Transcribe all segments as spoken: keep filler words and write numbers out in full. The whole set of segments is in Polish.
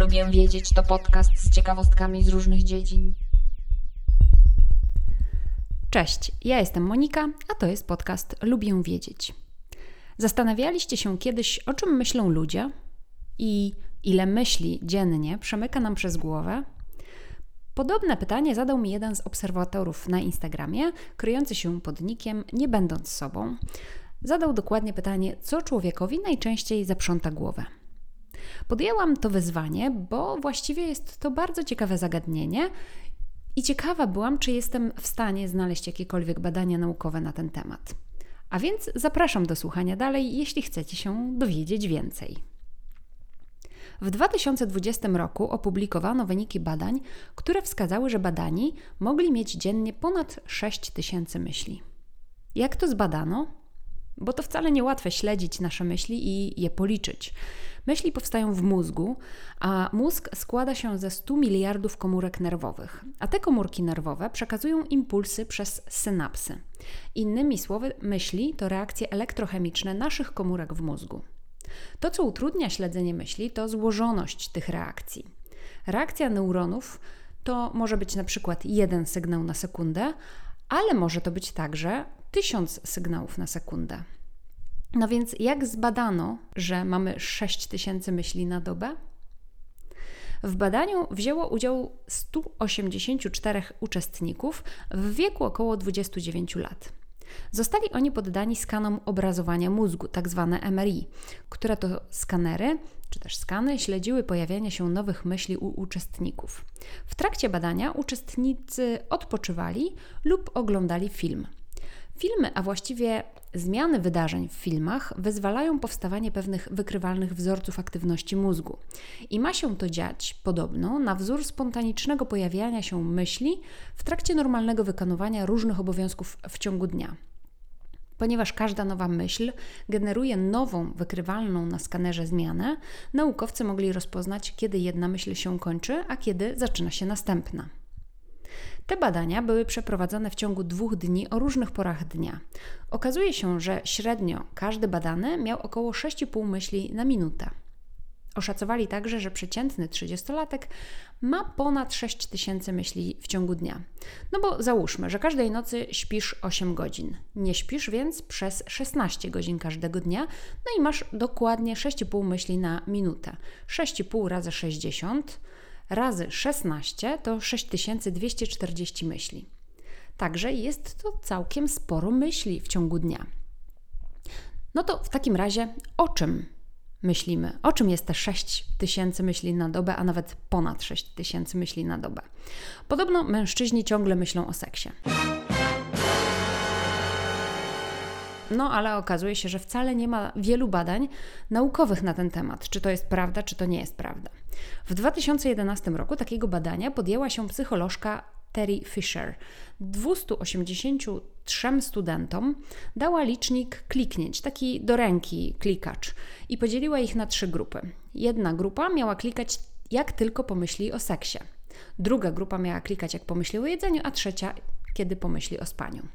Lubię wiedzieć to podcast z ciekawostkami z różnych dziedzin. Cześć, ja jestem Monika, a to jest podcast Lubię wiedzieć. Zastanawialiście się kiedyś, o czym myślą ludzie i ile myśli dziennie przemyka nam przez głowę? Podobne pytanie zadał mi jeden z obserwatorów na Instagramie, kryjący się pod nickiem Nie będąc sobą. Zadał dokładnie pytanie, co człowiekowi najczęściej zaprząta głowę. Podjęłam to wyzwanie, bo właściwie jest to bardzo ciekawe zagadnienie i ciekawa byłam, czy jestem w stanie znaleźć jakiekolwiek badania naukowe na ten temat. A więc zapraszam do słuchania dalej, jeśli chcecie się dowiedzieć więcej. W dwa tysiące dwudziestym roku opublikowano wyniki badań, które wskazały, że badani mogli mieć dziennie ponad sześć tysięcy myśli. Jak to zbadano? Bo to wcale niełatwe śledzić nasze myśli i je policzyć. Myśli powstają w mózgu, a mózg składa się ze stu miliardów komórek nerwowych, a te komórki nerwowe przekazują impulsy przez synapsy. Innymi słowy, myśli to reakcje elektrochemiczne naszych komórek w mózgu. To, co utrudnia śledzenie myśli, to złożoność tych reakcji. Reakcja neuronów to może być na przykład jeden sygnał na sekundę, ale może to być także tysiąc sygnałów na sekundę. No więc jak zbadano, że mamy sześć tysięcy myśli na dobę? W badaniu wzięło udział stu osiemdziesięciu czterech uczestników w wieku około dwudziestu dziewięciu lat. Zostali oni poddani skanom obrazowania mózgu, tak zwane M R I, które to skanery czy też skany śledziły pojawianie się nowych myśli u uczestników. W trakcie badania uczestnicy odpoczywali lub oglądali film. Filmy, a właściwie zmiany wydarzeń w filmach wyzwalają powstawanie pewnych wykrywalnych wzorców aktywności mózgu. I ma się to dziać, podobno, na wzór spontanicznego pojawiania się myśli w trakcie normalnego wykonywania różnych obowiązków w ciągu dnia. Ponieważ każda nowa myśl generuje nową, wykrywalną na skanerze zmianę, naukowcy mogli rozpoznać, kiedy jedna myśl się kończy, a kiedy zaczyna się następna. Te badania były przeprowadzane w ciągu dwóch dni o różnych porach dnia. Okazuje się, że średnio każdy badany miał około sześć i pół myśli na minutę. Oszacowali także, że przeciętny trzydziestolatek ma ponad sześć tysięcy myśli w ciągu dnia. No bo załóżmy, że każdej nocy śpisz osiem godzin. Nie śpisz więc przez szesnaście godzin każdego dnia, no i masz dokładnie sześć i pół myśli na minutę. sześć i pół razy sześćdziesiąt razy szesnaście to sześć tysięcy dwieście czterdzieści myśli. Także jest to całkiem sporo myśli w ciągu dnia. No to w takim razie o czym myślimy? O czym jest te sześć tysięcy myśli na dobę, a nawet ponad sześć tysięcy myśli na dobę? Podobno mężczyźni ciągle myślą o seksie. No ale okazuje się, że wcale nie ma wielu badań naukowych na ten temat, czy to jest prawda, czy to nie jest prawda. W dwa tysiące jedenastym roku takiego badania podjęła się psycholożka Terry Fisher. dwustu osiemdziesięciu trzem studentom dała licznik kliknięć, taki do ręki klikacz, i podzieliła ich na trzy grupy. Jedna grupa miała klikać, jak tylko pomyśli o seksie. Druga grupa miała klikać, jak pomyśli o jedzeniu, a trzecia, kiedy pomyśli o spaniu.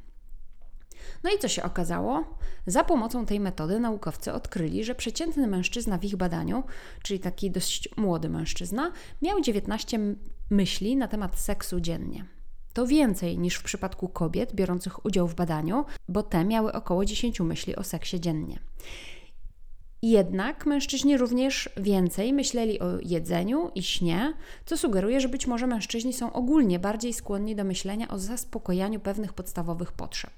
No i co się okazało? Za pomocą tej metody naukowcy odkryli, że przeciętny mężczyzna w ich badaniu, czyli taki dość młody mężczyzna, miał dziewiętnaście myśli na temat seksu dziennie. To więcej niż w przypadku kobiet biorących udział w badaniu, bo te miały około dziesięć myśli o seksie dziennie. Jednak mężczyźni również więcej myśleli o jedzeniu i śnie, co sugeruje, że być może mężczyźni są ogólnie bardziej skłonni do myślenia o zaspokojaniu pewnych podstawowych potrzeb.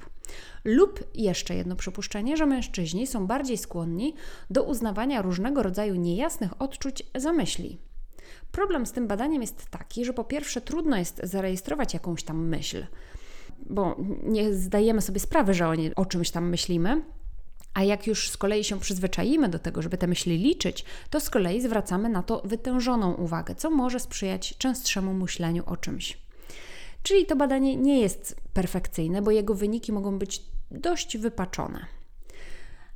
Lub jeszcze jedno przypuszczenie, że mężczyźni są bardziej skłonni do uznawania różnego rodzaju niejasnych odczuć za myśli. Problem z tym badaniem jest taki, że po pierwsze trudno jest zarejestrować jakąś tam myśl, bo nie zdajemy sobie sprawy, że o czymś tam myślimy. A jak już z kolei się przyzwyczajimy do tego, żeby te myśli liczyć, to z kolei zwracamy na to wytężoną uwagę, co może sprzyjać częstszemu myśleniu o czymś. Czyli to badanie nie jest perfekcyjne, bo jego wyniki mogą być dość wypaczone.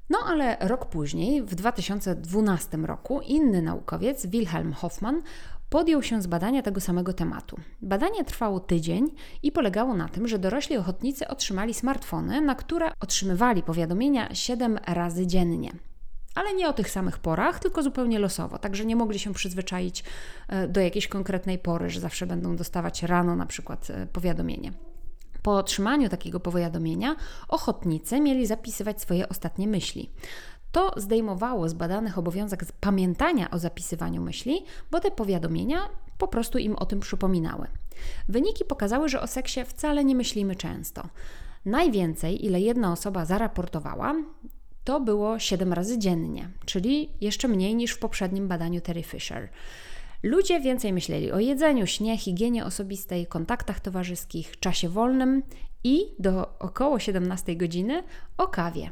No ale rok później, w dwa tysiące dwunastym roku, inny naukowiec, Wilhelm Hofmann, podjął się z badania tego samego tematu. Badanie trwało tydzień i polegało na tym, że dorośli ochotnicy otrzymali smartfony, na które otrzymywali powiadomienia siedem razy dziennie. ale nie o tych samych porach, tylko zupełnie losowo. Także nie mogli się przyzwyczaić do jakiejś konkretnej pory, że zawsze będą dostawać rano na przykład powiadomienie. Po otrzymaniu takiego powiadomienia ochotnicy mieli zapisywać swoje ostatnie myśli. To zdejmowało z badanych obowiązek pamiętania o zapisywaniu myśli, bo te powiadomienia po prostu im o tym przypominały. Wyniki pokazały, że o seksie wcale nie myślimy często. Najwięcej, ile jedna osoba zaraportowała, to było siedem razy dziennie, czyli jeszcze mniej niż w poprzednim badaniu Terry Fisher. Ludzie więcej myśleli o jedzeniu, śnie, higienie osobistej, kontaktach towarzyskich, czasie wolnym i do około siedemnastej godziny o kawie.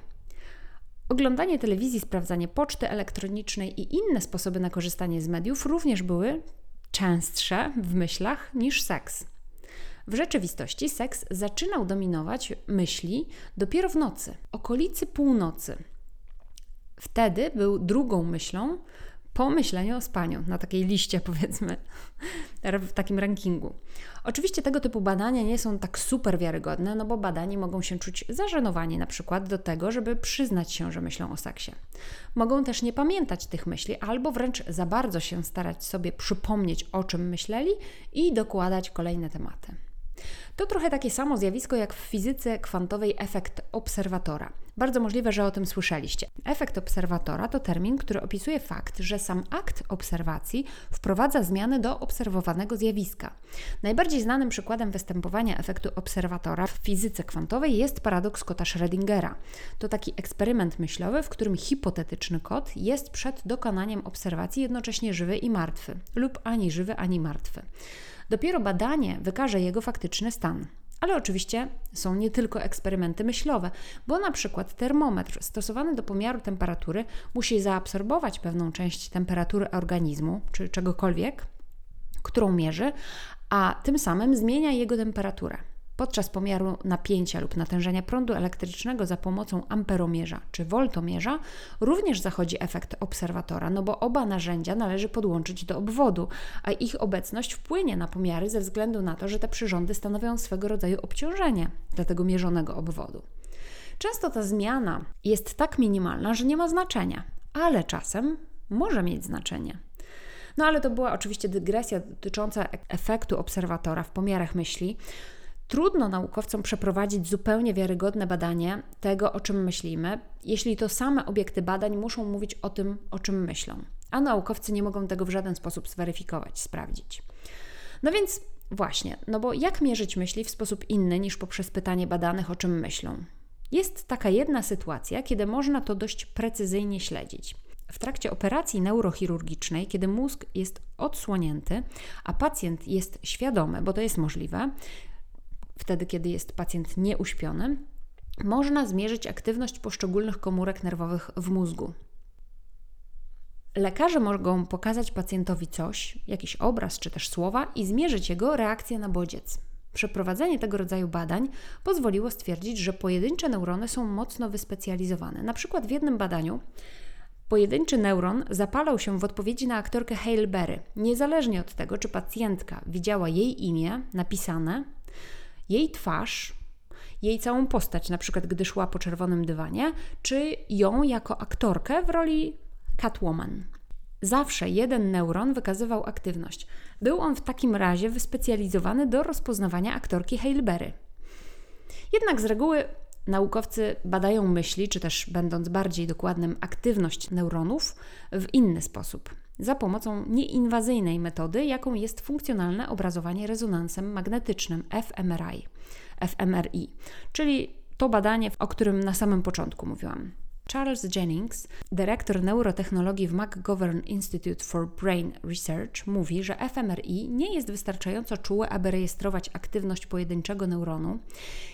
Oglądanie telewizji, sprawdzanie poczty elektronicznej i inne sposoby na korzystanie z mediów również były częstsze w myślach niż seks. W rzeczywistości seks zaczynał dominować myśli dopiero w nocy, okolicy północy. Wtedy był drugą myślą po myśleniu o spaniu, na takiej liście powiedzmy, w takim rankingu. Oczywiście tego typu badania nie są tak super wiarygodne, no bo badani mogą się czuć zażenowani na przykład do tego, żeby przyznać się, że myślą o seksie. Mogą też nie pamiętać tych myśli albo wręcz za bardzo się starać sobie przypomnieć, o czym myśleli i dokładać kolejne tematy. To trochę takie samo zjawisko jak w fizyce kwantowej efekt obserwatora. Bardzo możliwe, że o tym słyszeliście. Efekt obserwatora to termin, który opisuje fakt, że sam akt obserwacji wprowadza zmiany do obserwowanego zjawiska. Najbardziej znanym przykładem występowania efektu obserwatora w fizyce kwantowej jest paradoks kota Schrödingera. To taki eksperyment myślowy, w którym hipotetyczny kot jest przed dokonaniem obserwacji jednocześnie żywy i martwy, lub ani żywy, ani martwy. Dopiero badanie wykaże jego faktyczny stan. Ale oczywiście są nie tylko eksperymenty myślowe, bo na przykład termometr stosowany do pomiaru temperatury musi zaabsorbować pewną część temperatury organizmu, czy czegokolwiek, którą mierzy, a tym samym zmienia jego temperaturę. Podczas pomiaru napięcia lub natężenia prądu elektrycznego za pomocą amperomierza czy woltomierza również zachodzi efekt obserwatora, no bo oba narzędzia należy podłączyć do obwodu, a ich obecność wpłynie na pomiary ze względu na to, że te przyrządy stanowią swego rodzaju obciążenie dla tego mierzonego obwodu. Często ta zmiana jest tak minimalna, że nie ma znaczenia, ale czasem może mieć znaczenie. No ale to była oczywiście dygresja dotycząca efektu obserwatora w pomiarach myśli. Trudno naukowcom przeprowadzić zupełnie wiarygodne badanie tego, o czym myślimy, jeśli to same obiekty badań muszą mówić o tym, o czym myślą, a naukowcy nie mogą tego w żaden sposób zweryfikować, sprawdzić. No więc właśnie, no bo jak mierzyć myśli w sposób inny niż poprzez pytanie badanych, o czym myślą? Jest taka jedna sytuacja, kiedy można to dość precyzyjnie śledzić. W trakcie operacji neurochirurgicznej, kiedy mózg jest odsłonięty, a pacjent jest świadomy, bo to jest możliwe, wtedy, kiedy jest pacjent nieuśpiony, można zmierzyć aktywność poszczególnych komórek nerwowych w mózgu. Lekarze mogą pokazać pacjentowi coś, jakiś obraz czy też słowa i zmierzyć jego reakcję na bodziec. Przeprowadzenie tego rodzaju badań pozwoliło stwierdzić, że pojedyncze neurony są mocno wyspecjalizowane. Na przykład w jednym badaniu pojedynczy neuron zapalał się w odpowiedzi na aktorkę Halle Berry, niezależnie od tego, czy pacjentka widziała jej imię napisane, jej twarz, jej całą postać, na przykład gdy szła po czerwonym dywanie, czy ją jako aktorkę w roli Catwoman. Zawsze jeden neuron wykazywał aktywność. Był on w takim razie wyspecjalizowany do rozpoznawania aktorki Halle Berry. Jednak z reguły naukowcy badają myśli, czy też będąc bardziej dokładnym, aktywność neuronów w inny sposób. Za pomocą nieinwazyjnej metody, jaką jest funkcjonalne obrazowanie rezonansem magnetycznym F M R I, F M R I, czyli to badanie, o którym na samym początku mówiłam. Charles Jennings, dyrektor neurotechnologii w McGovern Institute for Brain Research, mówi, że F M R I nie jest wystarczająco czułe, aby rejestrować aktywność pojedynczego neuronu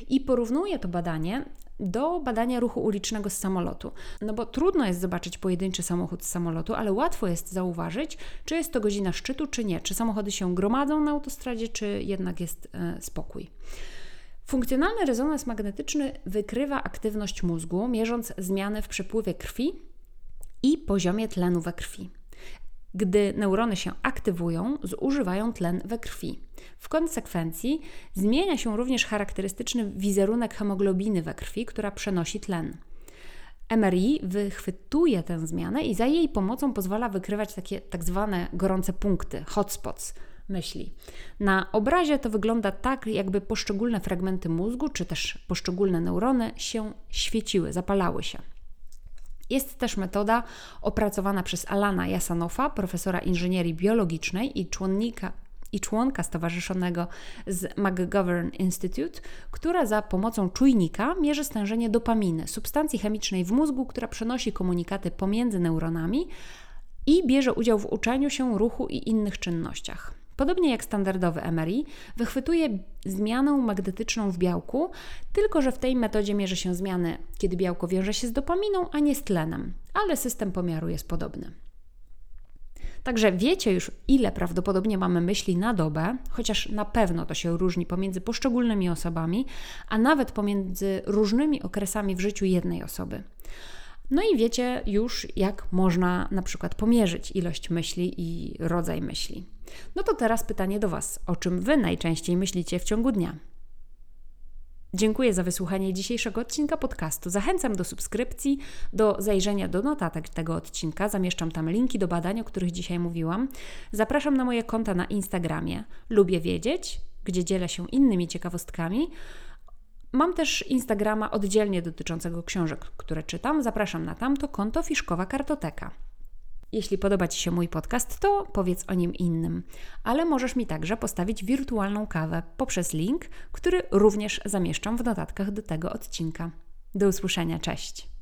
i porównuje to badanie do badania ruchu ulicznego z samolotu. No bo trudno jest zobaczyć pojedynczy samochód z samolotu, ale łatwo jest zauważyć, czy jest to godzina szczytu, czy nie, czy samochody się gromadzą na autostradzie, czy jednak jest e, spokój. Funkcjonalny rezonans magnetyczny wykrywa aktywność mózgu, mierząc zmiany w przepływie krwi i poziomie tlenu we krwi. Gdy neurony się aktywują, zużywają tlen we krwi. W konsekwencji zmienia się również charakterystyczny wizerunek hemoglobiny we krwi, która przenosi tlen. M R I wychwytuje tę zmianę i za jej pomocą pozwala wykrywać takie tak zwane gorące punkty, hotspots myśli. Na obrazie to wygląda tak, jakby poszczególne fragmenty mózgu, czy też poszczególne neurony się świeciły, zapalały się. Jest też metoda opracowana przez Alana Yasanoffa, profesora inżynierii biologicznej i członnika, i członka stowarzyszonego z McGovern Institute, która za pomocą czujnika mierzy stężenie dopaminy, substancji chemicznej w mózgu, która przenosi komunikaty pomiędzy neuronami i bierze udział w uczeniu się, ruchu i innych czynnościach. Podobnie jak standardowy M R I, wychwytuje zmianę magnetyczną w białku, tylko że w tej metodzie mierzy się zmiany, kiedy białko wiąże się z dopaminą, a nie z tlenem, ale system pomiaru jest podobny. Także wiecie już, ile prawdopodobnie mamy myśli na dobę, chociaż na pewno to się różni pomiędzy poszczególnymi osobami, a nawet pomiędzy różnymi okresami w życiu jednej osoby. No i wiecie już, jak można na przykład pomierzyć ilość myśli i rodzaj myśli. No to teraz pytanie do Was. O czym Wy najczęściej myślicie w ciągu dnia? Dziękuję za wysłuchanie dzisiejszego odcinka podcastu. Zachęcam do subskrypcji, do zajrzenia do notatek tego odcinka. Zamieszczam tam linki do badań, o których dzisiaj mówiłam. Zapraszam na moje konta na Instagramie. Lubię wiedzieć, gdzie dzielę się innymi ciekawostkami. Mam też Instagrama oddzielnie dotyczącego książek, które czytam. Zapraszam na tamto konto Fiszkowa Kartoteka. Jeśli podoba Ci się mój podcast, to powiedz o nim innym. Ale możesz mi także postawić wirtualną kawę poprzez link, który również zamieszczam w notatkach do tego odcinka. Do usłyszenia, cześć!